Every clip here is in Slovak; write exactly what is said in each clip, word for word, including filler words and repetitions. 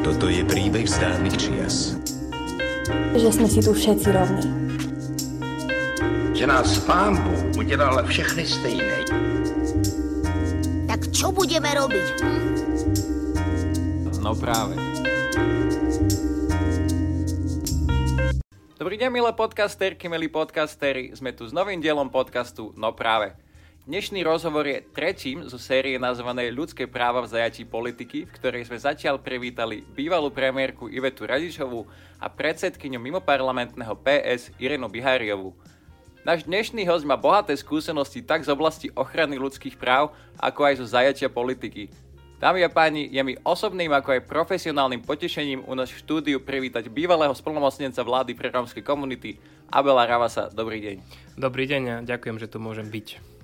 Toto je príbeh z dávnych čias. Že sme si tu všetci rovní. Že nás Pán Búh udelal všechny stejné. Tak čo budeme robiť? Hm? No práve. Dobrý deň, milé podcasterky, milí podcasteri. Sme tu s novým dielom podcastu No práve. Dnešný rozhovor je tretím zo série nazvanej Ľudské práva v zajatí politiky, v ktorej sme zatiaľ privítali bývalú premiérku Ivetu Radičovú a predsedkyňu mimoparlamentného pé es Irenu Biháriovú. Náš dnešný host má bohaté skúsenosti tak z oblasti ochrany ľudských práv, ako aj zo zajatia politiky. Dámy a páni, je mi osobným ako aj profesionálnym potešením u nás v štúdiu privítať bývalého splnomocnenca vlády pre rómske komunity Ábela Ravasa. Dobrý deň. Dobrý deň a ďakujem, že tu môžem byť.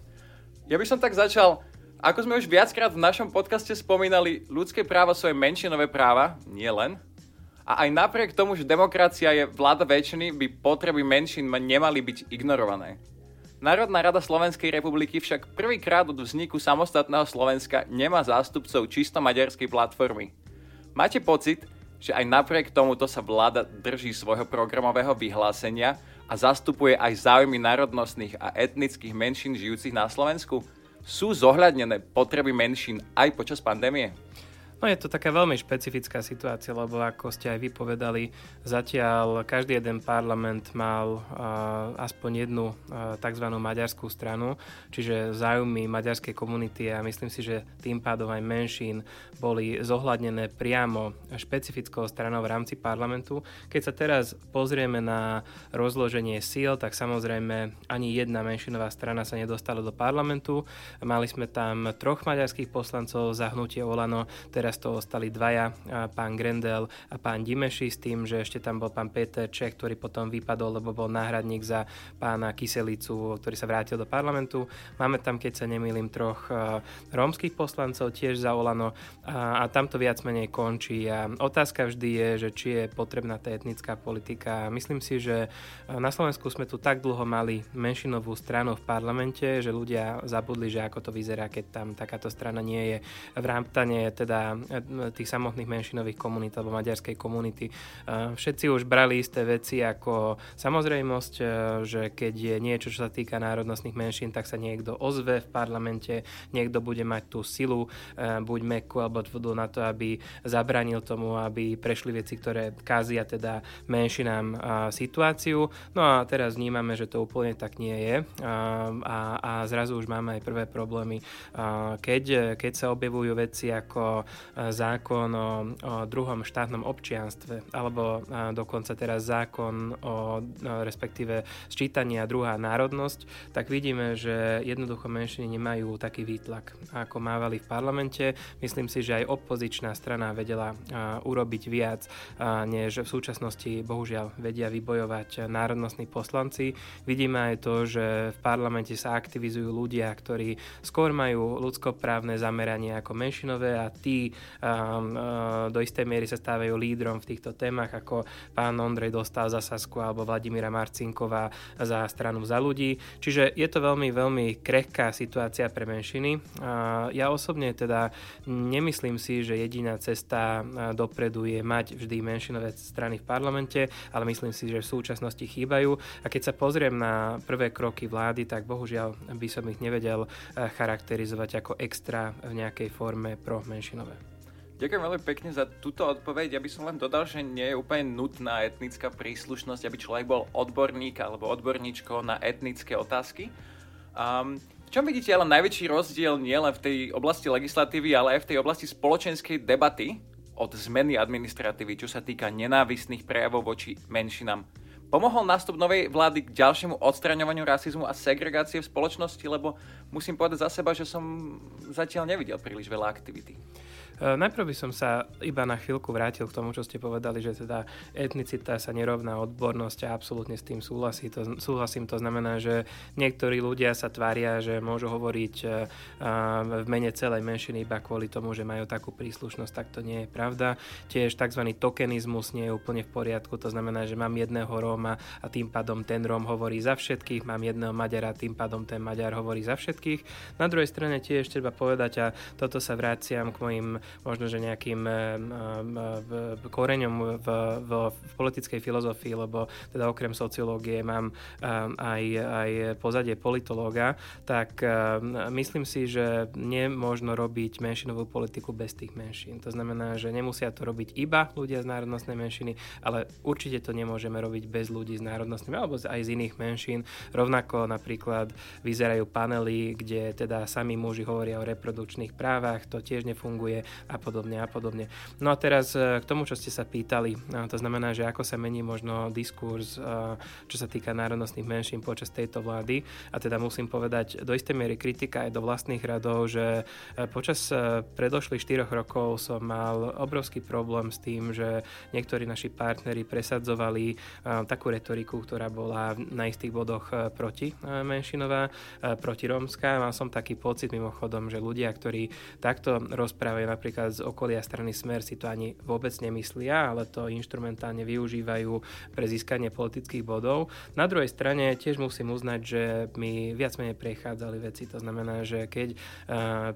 Ja by som tak začal, ako sme už viackrát v našom podcaste spomínali, ľudské práva sú aj menšinové práva, nie len. A aj napriek tomu, že demokracia je vláda väčšiny, by potreby menšín nemali byť ignorované. Národná rada Slovenskej republiky však prvýkrát od vzniku samostatného Slovenska nemá zástupcov čisto maďarskej platformy. Máte pocit, že aj napriek tomuto sa vláda drží svojho programového vyhlásenia a zastupuje aj záujmy národnostných a etnických menšín žijúcich na Slovensku? Sú zohľadnené potreby menšín aj počas pandémie? No je to taká veľmi špecifická situácia, lebo ako ste aj vypovedali, zatiaľ každý jeden parlament mal uh, aspoň jednu uh, tzv. Maďarskú stranu, čiže záujmy maďarskej komunity a myslím si, že tým pádom aj menšín boli zohľadnené priamo špecifickou stranou v rámci parlamentu. Keď sa teraz pozrieme na rozloženie síl, tak samozrejme ani jedna menšinová strana sa nedostala do parlamentu. Mali sme tam troch maďarských poslancov za hnutie Olano, teraz z toho ostali dvaja, pán Grendel a pán Dimeši, s tým, že ešte tam bol pán Peter Čech, ktorý potom vypadol, lebo bol náhradník za pána Kiselicu, ktorý sa vrátil do parlamentu. Máme tam, keď sa nemýlim, troch rómskych poslancov, tiež za Olano a, a tam to viac menej končí. A otázka vždy je, že či je potrebná tá etnická politika. Myslím si, že na Slovensku sme tu tak dlho mali menšinovú stranu v parlamente, že ľudia zabudli, že ako to vyzerá, keď tam takáto strana nie je v rámtane, teda tých samotných menšinových komunít alebo maďarskej komunity. Všetci už brali isté veci ako samozrejmosť, že keď je niečo, čo sa týka národnostných menšín, tak sa niekto ozve v parlamente, niekto bude mať tú silu, buď mäkkú alebo tvrdú na to, aby zabránil tomu, aby prešli veci, ktoré kazia teda menšinám situáciu. No a teraz vnímame, že to úplne tak nie je a, a zrazu už máme aj prvé problémy. Keď, keď sa objavujú veci ako zákon o, o druhom štátnom občianstve, alebo dokonca teraz zákon o respektíve sčítania druhá národnosť, tak vidíme, že jednoducho menšiny nemajú taký výtlak, ako mávali v parlamente. Myslím si, že aj opozičná strana vedela urobiť viac, než v súčasnosti bohužiaľ vedia vybojovať národnostní poslanci. Vidíme aj to, že v parlamente sa aktivizujú ľudia, ktorí skôr majú ľudskoprávne zameranie ako menšinové a tí um, uh, do istej miery sa stávajú lídrom v týchto témach, ako pán Ondrej dostal za Sasku alebo Vladimíra Marcinková za stranu Za ľudí. Čiže je to veľmi, veľmi krehká situácia pre menšiny. Uh, ja osobne teda nemyslím si, že jediná cesta dopredu je mať vždy menšinové strany v parlamente, ale myslím si, že v súčasnosti chýbajú. A keď sa pozriem na prvé kroky vlády, tak bohužiaľ by som ich nevedel charakterizovať ako extra v nejakej forme pro menšinové. Ďakujem veľmi pekne za túto odpoveď. Ja by som len dodal, že nie je úplne nutná etnická príslušnosť, aby človek bol odborník alebo odborníčko na etnické otázky. Um, v čom vidíte ale najväčší rozdiel nie len v tej oblasti legislatívy, ale aj v tej oblasti spoločenskej debaty od zmeny administratívy, čo sa týka nenávistných prejavov voči menšinám? Pomohol nástup novej vlády k ďalšiemu odstraňovaniu rasizmu a segregácie v spoločnosti, lebo musím povedať za seba, že som zatiaľ nevidel príliš veľa aktivity. Najprv by som sa iba na chvíľku vrátil k tomu, čo ste povedali, že teda etnicita sa nerovná odbornosť a absolútne s tým súhlasí, to, súhlasím. To znamená, že niektorí ľudia sa tvária, že môžu hovoriť v mene celej menšiny iba kvôli tomu, že majú takú príslušnosť, tak to nie je pravda. Tiež tzv. Tokenizmus nie je úplne v poriadku, to znamená, že mám jedného Róma a tým pádom ten Róm hovorí za všetkých, mám jedného Maďara a tým pádom ten Maďar hovorí za všetkých. Na druhej strane tiež treba povedať, a toto sa vraciam k mojim možno, že nejakým koreňom v, v, v politickej filozofii, lebo teda okrem sociológie mám aj, aj pozadie politológa, tak myslím si, že nemôžno robiť menšinovú politiku bez tých menšín. To znamená, že nemusia to robiť iba ľudia z národnostnej menšiny, ale určite to nemôžeme robiť bez ľudí z národnostnej alebo aj z iných menšín. Rovnako napríklad vyzerajú panely, kde teda sami muži hovoria o reprodukčných právach, to tiež nefunguje a podobne a podobne. No a teraz k tomu, čo ste sa pýtali, to znamená, že ako sa mení možno diskurs, čo sa týka národnostných menšín počas tejto vlády, a teda musím povedať do istej miery kritika aj do vlastných radov, že počas predošlých štyroch rokov som mal obrovský problém s tým, že niektorí naši partneri presadzovali takú retoriku, ktorá bola na istých bodoch proti menšinová, proti rómska. Mal som taký pocit mimochodom, že ľudia, ktorí takto rozprávajú napríklad z okolia strany Smer, si to ani vôbec nemyslia, ale to inštrumentálne využívajú pre získanie politických bodov. Na druhej strane tiež musím uznať, že mi viac menej prechádzali veci. To znamená, že keď uh,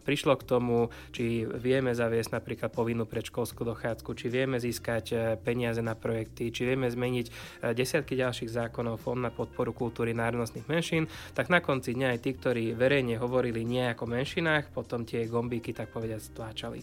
prišlo k tomu, či vieme zaviesť napríklad povinnú predškolskú dochádzku, či vieme získať uh, peniaze na projekty, či vieme zmeniť uh, desiatky ďalších zákonov, fond na podporu kultúry národnostných menšín, tak na konci dňa aj tí, ktorí verejne hovorili nie ako menšinách, potom tie gombíky tak povediať stláčali.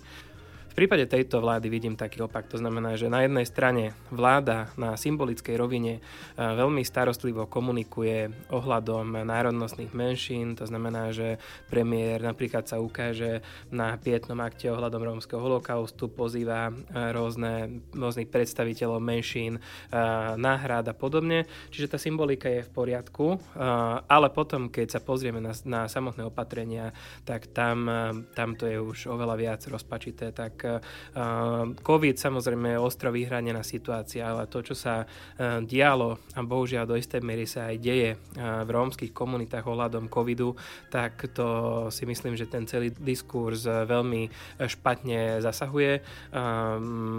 V prípade tejto vlády vidím taký opak. To znamená, že na jednej strane vláda na symbolickej rovine veľmi starostlivo komunikuje ohľadom národnostných menšín. To znamená, že premiér napríklad sa ukáže na pietnom akte ohľadom rómskeho holokaustu, pozýva rôzne, rôznych predstaviteľov menšín, náhrad a podobne. Čiže tá symbolika je v poriadku, ale potom, keď sa pozrieme na, na samotné opatrenia, tak tam, tam to je už oveľa viac rozpačité. Tak COVID samozrejme je ostro vyhranená situácia, ale to, čo sa dialo a bohužiaľ do istej miery sa aj deje v rómskych komunitách ohľadom covidu, tak to si myslím, že ten celý diskurs veľmi špatne zasahuje.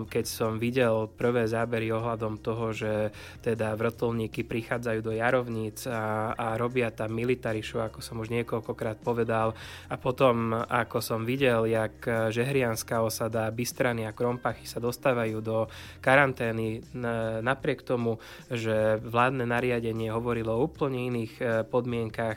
Keď som videl prvé zábery ohľadom toho, že teda vrtuľníky prichádzajú do jarovníc a, a robia tam military show, ako som už niekoľkokrát povedal, a potom ako som videl, jak žehrianska osada Bystrany a Krompachy sa dostávajú do karantény napriek tomu, že vládne nariadenie hovorilo o úplne iných podmienkach,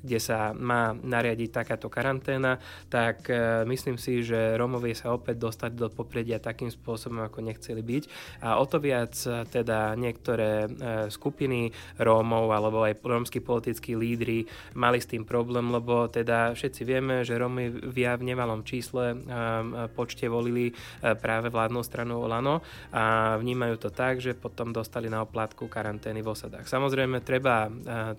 kde sa má nariadiť takáto karanténa, tak myslím si, že Rómovia sa opäť dostali do popredia takým spôsobom, ako nechceli byť, a o to viac teda niektoré skupiny Rómov alebo aj rómski politickí lídri mali s tým problém, lebo teda všetci vieme, že Rómovia v nemalom čísle počtu volili práve vládnou stranu Olano a vnímajú to tak, že potom dostali na oplátku karantény v osadách. Samozrejme, treba,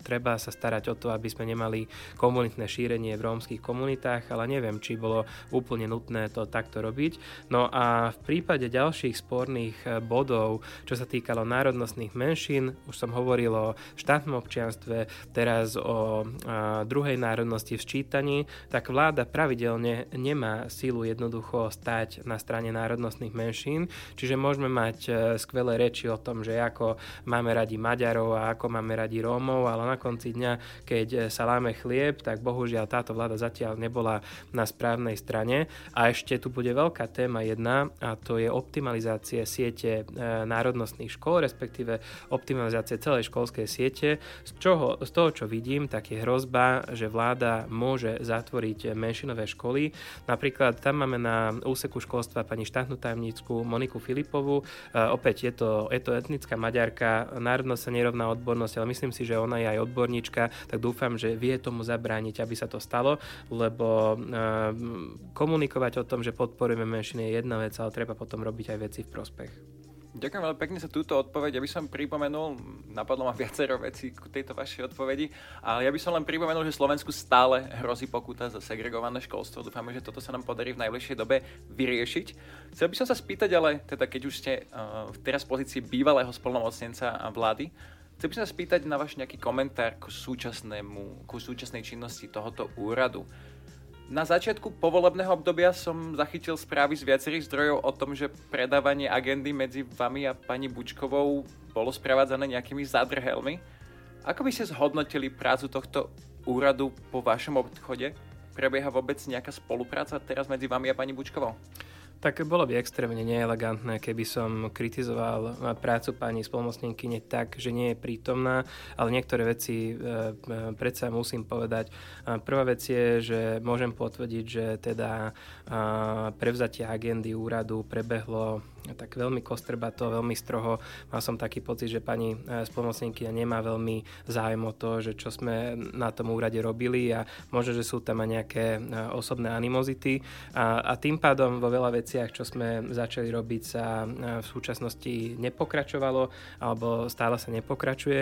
treba sa starať o to, aby sme nemali komunitné šírenie v rómskych komunitách, ale neviem, či bolo úplne nutné to takto robiť. No a v prípade ďalších sporných bodov, čo sa týkalo národnostných menšín, už som hovoril o štátnom občianstve, teraz o druhej národnosti v sčítaní, tak vláda pravidelne nemá sílu jednoducho stať na strane národnostných menšín. Čiže môžeme mať skvelé reči o tom, že ako máme radi Maďarov a ako máme radi Rómov, ale na konci dňa, keď sa láme chlieb, tak bohužiaľ táto vláda zatiaľ nebola na správnej strane. A ešte tu bude veľká téma jedna, a to je optimalizácia siete národnostných škôl, respektíve optimalizácia celej školskej siete. Z, čoho, z toho, čo vidím, tak je hrozba, že vláda môže zatvoriť menšinové školy. Napríklad tam máme na úseku školstva pani štátnu tajomníčku Moniku Filipovú. Uh, opäť je to, je to etnická Maďarka, národnosť sa nerovná odbornosť, ale myslím si, že ona je aj odborníčka, tak dúfam, že vie tomu zabrániť, aby sa to stalo, lebo uh, komunikovať o tom, že podporujeme menšiny, je jedna vec, ale treba potom robiť aj veci v prospech. Ďakujem veľmi pekne za túto odpoveď. Ja by som pripomenul, napadlo ma viacero vecí k tejto vašej odpovedi, ale ja by som len pripomenul, že Slovensku stále hrozí pokuta za segregované školstvo. Dúfame, že toto sa nám podarí v najbližšej dobe vyriešiť. Chcel by som sa spýtať, ale teda keď už ste uh, teraz v pozícii bývalého splnomocnenca vlády, chcel by som sa spýtať na váš nejaký komentár k súčasnému, ku súčasnej činnosti tohoto úradu. Na začiatku povolebného obdobia som zachytil správy z viacerých zdrojov o tom, že predávanie agendy medzi vami a pani Bučkovou bolo sprevádzané nejakými zadrhelmi. Ako by ste zhodnotili prácu tohto úradu po vašom odchode? Prebieha vôbec nejaká spolupráca teraz medzi vami a pani Bučkovou? Tak bolo by extrémne neelegantné, keby som kritizoval prácu pani splnomocnenkyne tak, že nie je prítomná, ale niektoré veci e, predsa musím povedať. Prvá vec je, že môžem potvrdiť, že teda e, prevzatie agendy úradu prebehlo tak veľmi kostrbato, veľmi stroho. Mal som taký pocit, že pani splnomocnenkyňa nemá veľmi záujem o to, že čo sme na tom úrade robili a možno, že sú tam aj nejaké osobné animozity. A, a tým pádom vo veľa veciach, čo sme začali robiť, sa v súčasnosti nepokračovalo alebo stále sa nepokračuje.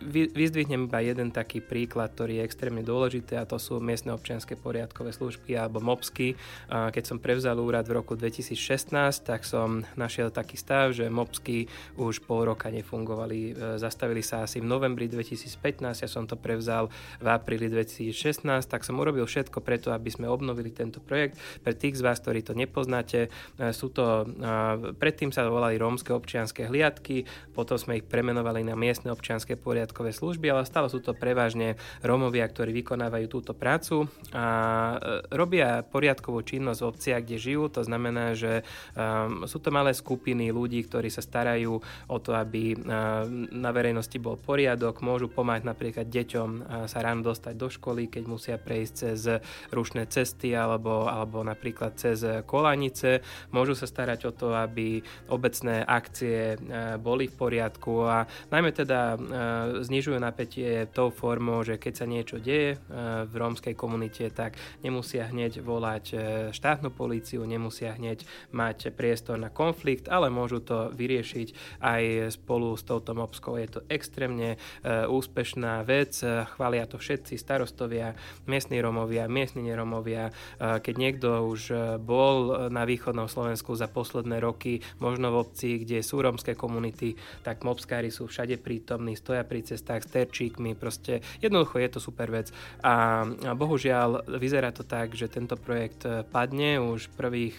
Vy, vyzdvihnem iba jeden taký príklad, ktorý je extrémne dôležitý, a to sú miestne občianske poriadkové služby alebo MOPSky. Keď som prevzal úrad v roku dvetisícšestnásť, tak som našiel taký stav, že MOPSky už pol roka nefungovali. Zastavili sa asi v novembri dvetisícpätnásť, ja som to prevzal v apríli dvetisícšestnásť, tak som urobil všetko preto, aby sme obnovili tento projekt. Pre tých z vás, ktorí to nepoznáte, sú to, predtým sa volali rómske občianske hliadky, potom sme ich premenovali na miestne občianske poriadkové služby, ale stále sú to prevažne Rómovia, ktorí vykonávajú túto prácu a robia poriadkovú činnosť v obciach, kde žijú. To znamená, že sú to malé skupiny ľudí, ktorí sa starajú o to, aby na verejnosti bol poriadok, môžu pomáhať napríklad deťom sa ráno dostať do školy, keď musia prejsť cez rušné cesty alebo, alebo napríklad cez kolanice, môžu sa starať o to, aby obecné akcie boli v poriadku a najmä teda znižujú napätie tou formou, že keď sa niečo deje v rómskej komunite, tak nemusia hneď volať štátnu políciu, nemusia hneď mať priestor na konflikt, konflikt, ale môžu to vyriešiť aj spolu s touto MOPSkou. Je to extrémne e, úspešná vec, chvália to všetci starostovia, miestni Rómovia, miestni nerómovia. E, keď niekto už bol na východnom Slovensku za posledné roky, možno v obci, kde sú rómske komunity, tak MOPSkári sú všade prítomní, stoja pri cestách s terčíkmi, proste jednoducho je to super vec. A, a bohužiaľ vyzerá to tak, že tento projekt padne už prvých,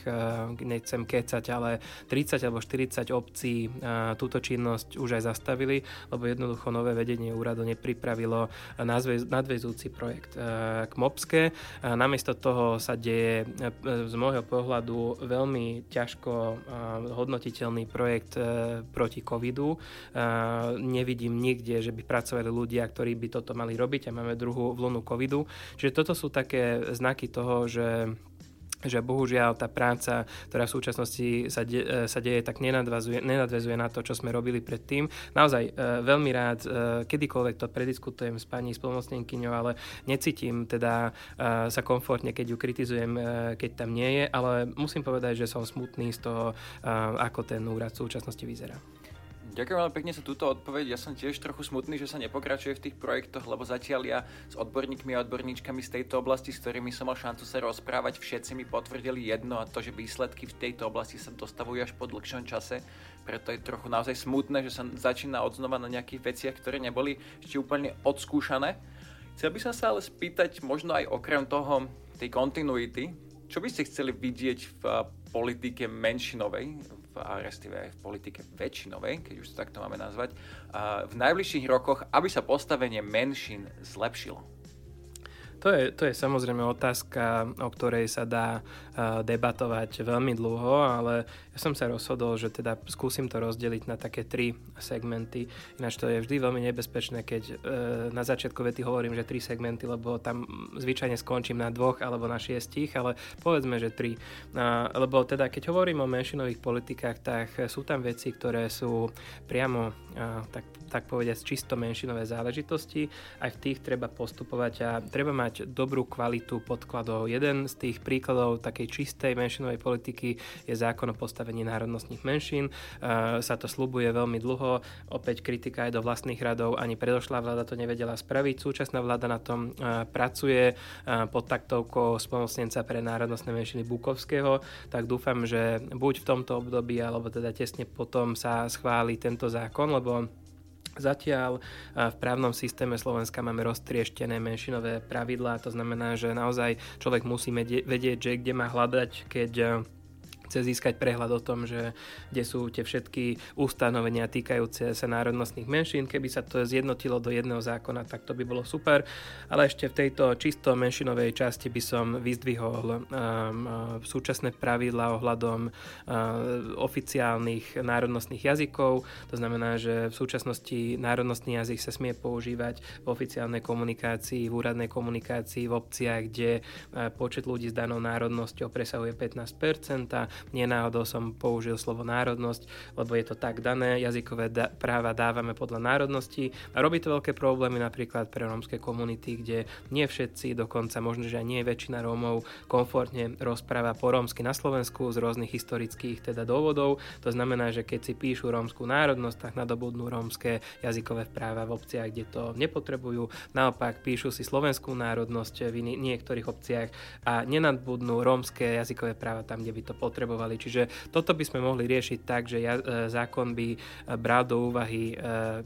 e, nechcem kecať, ale tridsať alebo štyridsať obcí a, túto činnosť už aj zastavili, lebo jednoducho nové vedenie úradu nepripravilo nadväzujúci projekt a, k MOPSke. A namiesto toho sa deje a, z môjho pohľadu veľmi ťažko a, hodnotiteľný projekt a, proti covidu. A, nevidím nikde, že by pracovali ľudia, ktorí by toto mali robiť, a máme druhú vlnu covidu. Čiže toto sú také znaky toho, že že bohužiaľ tá práca, ktorá v súčasnosti sa, de- sa deje, tak nenadvazuje, nenadvezuje na to, čo sme robili predtým. Naozaj veľmi rád kedykoľvek to prediskutujem s pani splnomocnenkyňou, ale necítim teda sa komfortne, keď ju kritizujem, keď tam nie je, ale musím povedať, že som smutný z toho, ako ten úrad v súčasnosti vyzerá. Ďakujem veľmi pekne za túto odpoveď. Ja som tiež trochu smutný, že sa nepokračuje v tých projektoch, lebo zatiaľ ja s odborníkmi a odborníčkami z tejto oblasti, s ktorými som mal šancu sa rozprávať, všetci mi potvrdili jedno, a to, že výsledky v tejto oblasti sa dostavujú až po dlhšom čase. Preto je trochu naozaj smutné, že sa začína odznova na nejakých veciach, ktoré neboli ešte úplne odskúšané. Chcel by som sa ale spýtať možno aj okrem toho tej kontinuity, čo by ste chceli vidieť v politike menšinovej, a respektíve aj v politike väčšinovej, keď už to takto máme nazvať, v najbližších rokoch, aby sa postavenie menšín zlepšilo? To je, to je samozrejme otázka, o ktorej sa dá debatovať veľmi dlho, ale ja som sa rozhodol, že teda skúsim to rozdeliť na také tri segmenty. Ináč to je vždy veľmi nebezpečné, keď na začiatku vety hovorím, že tri segmenty, lebo tam zvyčajne skončím na dvoch alebo na šiestich, ale povedzme, že tri. Lebo teda keď hovorím o menšinových politikách, tak sú tam veci, ktoré sú priamo, tak, tak povedať, čisto menšinové záležitosti. Aj v tých treba postupovať a treba mať mať dobrú kvalitu podkladov. Jeden z tých príkladov takej čistej menšinovej politiky je zákon o postavení národnostných menšín. E, sa to sľubuje veľmi dlho. Opäť kritika aj do vlastných radov. Ani predošlá vláda to nevedela spraviť. Súčasná vláda na tom e, pracuje e, pod taktovkou splnomocnenca pre národnostné menšiny Bukovského. Tak dúfam, že buď v tomto období, alebo teda tesne potom sa schváli tento zákon, lebo zatiaľ v právnom systéme Slovenska máme roztrieštené menšinové pravidlá, to znamená, že naozaj človek musí vedieť, že kde má hľadať, keď chce získať prehľad o tom, že kde sú tie všetky ustanovenia týkajúce sa národnostných menšín. Keby sa to zjednotilo do jedného zákona, tak to by bolo super. Ale ešte v tejto čisto menšinovej časti by som vyzdvihol um, súčasné pravidlá ohľadom um, oficiálnych národnostných jazykov. To znamená, že v súčasnosti národnostný jazyk sa smie používať v oficiálnej komunikácii, v úradnej komunikácii, v obciach, kde uh, počet ľudí s danou národnosťou presahuje pätnásť percent. Nenáhodou som použil slovo národnosť, lebo je to tak dané, jazykové da- práva dávame podľa národnosti a robí to veľké problémy napríklad pre rómske komunity, kde nie všetci, dokonca možno, že aj nie väčšina Rómov komfortne rozpráva po rómsky na Slovensku z rôznych historických teda dôvodov. To znamená, že keď si píšu rómsku národnosť, tak nadobudnú rómske jazykové práva v obciach, kde to nepotrebujú. Naopak píšu si slovenskú národnosť v in- niektorých obciach a nenadobudnú rómske jazykové práva tam, kde by to potrebovali. Čiže toto by sme mohli riešiť tak, že ja, zákon by bral do úvahy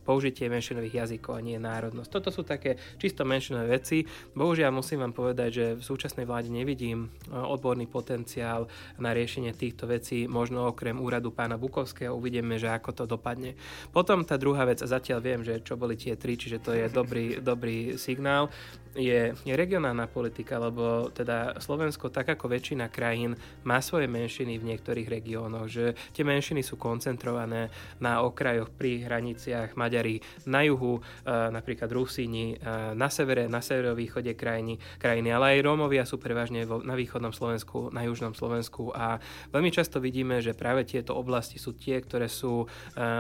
použitie menšinových jazykov a nie národnosť. Toto sú také čisto menšinové veci. Bohužiaľ musím vám povedať, že v súčasnej vláde nevidím odborný potenciál na riešenie týchto vecí. Možno okrem úradu pána Bukovského uvidíme, že ako to dopadne. Potom tá druhá vec, a zatiaľ viem, že čo boli tie tri, čiže to je dobrý, dobrý signál, je, je regionálna politika, lebo teda Slovensko, tak ako väčšina krajín, má svoje menšiny v niektorých regiónoch, že tie menšiny sú koncentrované na okrajoch pri hraniciach, Maďari na juhu, napríklad Rusíni na severe, na severovýchode krajiny, krajiny, ale aj Rómovia sú prevažne na východnom Slovensku, na južnom Slovensku a veľmi často vidíme, že práve tieto oblasti sú tie, ktoré sú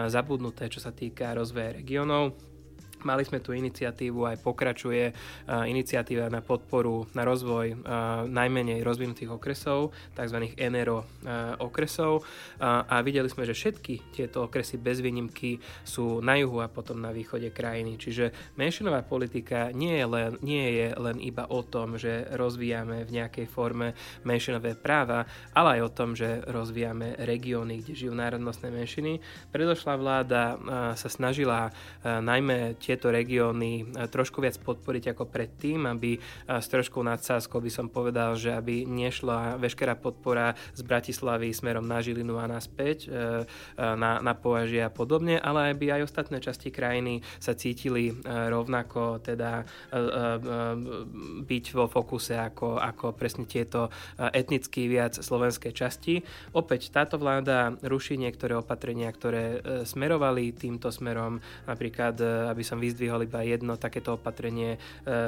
zabudnuté, čo sa týka rozvoja regiónov. Mali sme tu iniciatívu, aj pokračuje uh, iniciatíva na podporu, na rozvoj uh, najmenej rozvinutých okresov, tzv. en er o uh, okresov. Uh, a videli sme, že všetky tieto okresy bez výnimky sú na juhu a potom na východe krajiny. Čiže menšinová politika nie je len, nie je len iba o tom, že rozvíjame v nejakej forme menšinové práva, ale aj o tom, že rozvíjame regióny, kde žijú národnostné menšiny. Predošlá vláda uh, sa snažila uh, najmä tie tieto regióny trošku viac podporiť ako predtým, aby s troškou nadsázkou by som povedal, že aby nešla veškerá podpora z Bratislavy smerom na Žilinu a naspäť, na, na Považie a podobne, ale aby aj ostatné časti krajiny sa cítili rovnako teda byť vo fokuse ako, ako presne tieto etnicky viac slovenské časti. Opäť táto vláda ruší niektoré opatrenia, ktoré smerovali týmto smerom, napríklad aby som vyzdvihol iba jedno takéto opatrenie, e,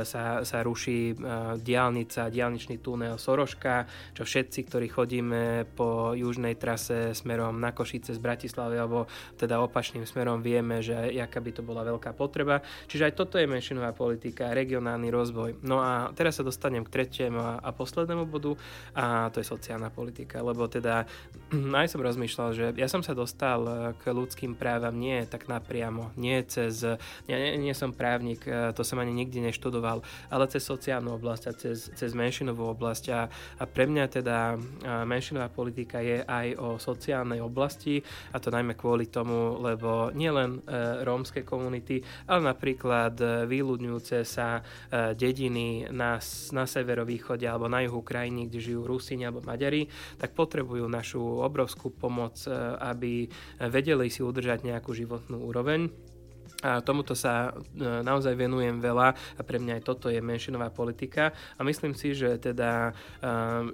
sa, sa ruší e, diaľnica, diaľničný tunel Soroška, čo všetci, ktorí chodíme po južnej trase smerom na Košice z Bratislavy alebo teda opačným smerom vieme, že jaká by to bola veľká potreba. Čiže aj toto je menšinová politika, regionálny rozvoj. No a teraz sa dostanem k tretiemu a, a poslednému bodu a to je sociálna politika, lebo teda aj som rozmýšľal, že ja som sa dostal k ľudským právam nie tak napriamo, nie cez Ja nie, nie som právnik, to som ani nikdy neštudoval, ale cez sociálnu oblasť a cez, cez menšinovú oblasť a, a pre mňa teda menšinová politika je aj o sociálnej oblasti a to najmä kvôli tomu, lebo nielen rómske komunity, ale napríklad vyľudňujúce sa dediny na, na severovýchode alebo na juhu krajiny, kde žijú Rusíni alebo Maďari, tak potrebujú našu obrovskú pomoc, aby vedeli si udržať nejakú životnú úroveň. A tomuto sa naozaj venujem veľa a pre mňa aj toto je menšinová politika a myslím si, že teda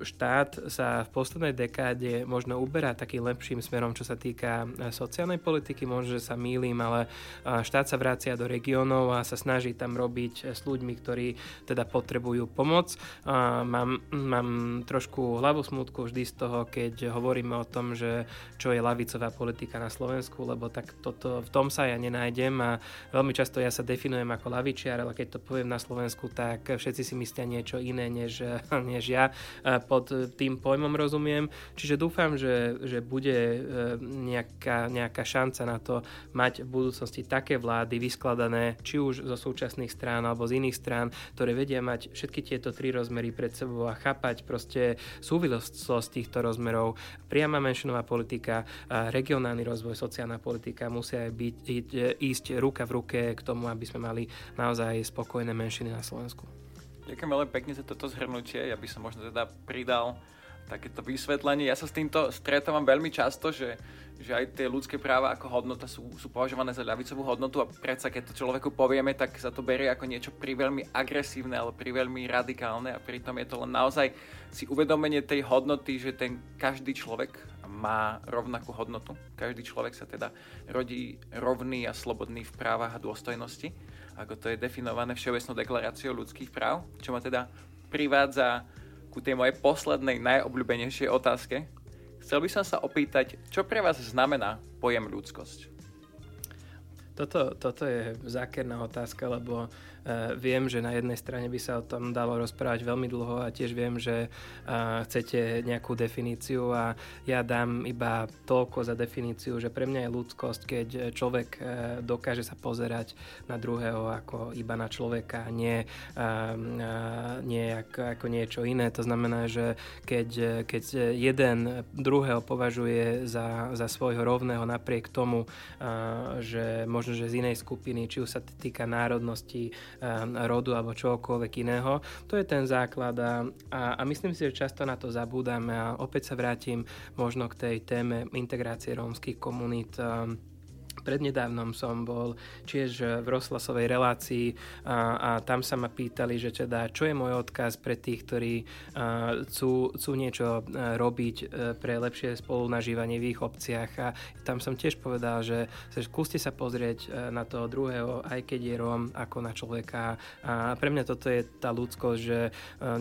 štát sa v poslednej dekáde možno uberá takým lepším smerom, čo sa týka sociálnej politiky, možno, že sa mýlim, ale štát sa vracia do regiónov a sa snaží tam robiť s ľuďmi, ktorí teda potrebujú pomoc. Mám, mám trošku hlavu smútku vždy z toho, keď hovoríme o tom, že čo je ľavicová politika na Slovensku, lebo tak toto, v tom sa ja nenájdem a a veľmi často ja sa definujem ako ľavičiar, ale keď to poviem na Slovensku, tak všetci si myslia niečo iné, než, než ja pod tým pojmom rozumiem. Čiže dúfam, že, že bude nejaká, nejaká šanca na to mať v budúcnosti také vlády vyskladané, či už zo súčasných strán alebo z iných strán, ktoré vedia mať všetky tieto tri rozmery pred sebou a chápať proste súvislosť týchto rozmerov. Priama menšinová politika, regionálny rozvoj, sociálna politika musia byť, ísť ruka v ruke k tomu, aby sme mali naozaj spokojné menšiny na Slovensku. Ďakujem veľmi pekne za toto zhrnutie. Ja by som možno teda pridal takéto vysvetlenie. Ja sa s týmto stretávam veľmi často, že, že aj tie ľudské práva ako hodnota sú, sú považované za ľavicovú hodnotu a predsa keď to človeku povieme, tak sa to berie ako niečo priveľmi agresívne alebo priveľmi radikálne a pritom je to len naozaj si uvedomenie tej hodnoty, že ten každý človek má rovnakú hodnotu. Každý človek sa teda rodí rovný a slobodný v právach a dôstojnosti, ako to je definované Všeobecnou deklaráciou ľudských práv, čo ma teda privádza ku tej mojej poslednej, najobľúbenejšej otázke. Chcel by som sa opýtať, čo pre vás znamená pojem ľudskosť? Toto, toto je zákerná otázka, lebo Uh, viem, že na jednej strane by sa o tom dalo rozprávať veľmi dlho a tiež viem, že uh, chcete nejakú definíciu a ja dám iba toľko za definíciu, že pre mňa je ľudskosť, keď človek uh, dokáže sa pozerať na druhého ako iba na človeka, nie, uh, nie ako, ako niečo iné. To znamená, že keď, keď jeden druhého považuje za, za svojho rovného napriek tomu, uh, že možno, že z inej skupiny, či už sa týka národnosti, rodu alebo čokoľvek iného. To je ten základ a, a myslím si, že často na to zabúdame a opäť sa vrátim možno k tej téme integrácie rómskych komunít. Prednedávnom som bol tiež v rozhlasovej relácii a, a tam sa ma pýtali, že teda, čo je môj odkaz pre tých, ktorí a, chcú, chcú niečo robiť pre lepšie spolunažívanie v ich obciach a tam som tiež povedal, že skúste sa pozrieť na toho druhého, aj keď je Róm, ako na človeka a pre mňa toto je tá ľudskosť, že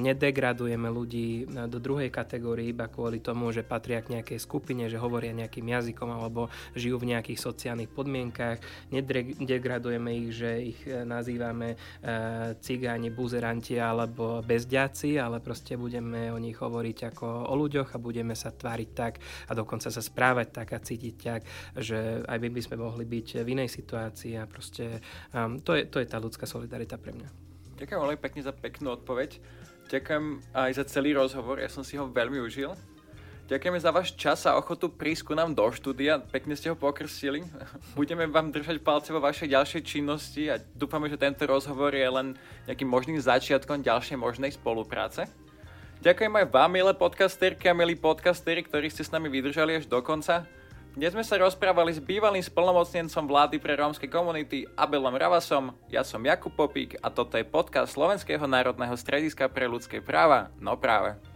nedegradujeme ľudí do druhej kategórie iba kvôli tomu, že patria k nejakej skupine, že hovoria nejakým jazykom alebo žijú v nejakých sociálnych podmienkách, nedegradujeme ich, že ich nazývame cigáni, buzeranti alebo bezďaci, ale proste budeme o nich hovoriť ako o ľuďoch a budeme sa tváriť tak a dokonca sa správať tak a cítiť tak, že aj my by sme mohli byť v inej situácii a proste um, to, je, to je tá ľudská solidarita pre mňa. Ďakujem veľmi pekne za peknú odpoveď. Ďakujem aj za celý rozhovor, ja som si ho veľmi užil. Ďakujeme za váš čas a ochotu prísť ku nám do štúdia. Pekne ste ho pokrstili. Budeme vám držať palce vo vašej ďalšej činnosti a dúfame, že tento rozhovor je len nejakým možným začiatkom ďalšej možnej spolupráce. Ďakujem aj vám, milé podcasterky a milí podcasteri, ktorí ste s nami vydržali až do konca. Dnes sme sa rozprávali s bývalým splnomocnencom vlády pre rómske komunity Ábelom Ravaszom. Ja som Jakub Popík a toto je podcast Slovenského národného strediska pre ľudské práva NoPráve.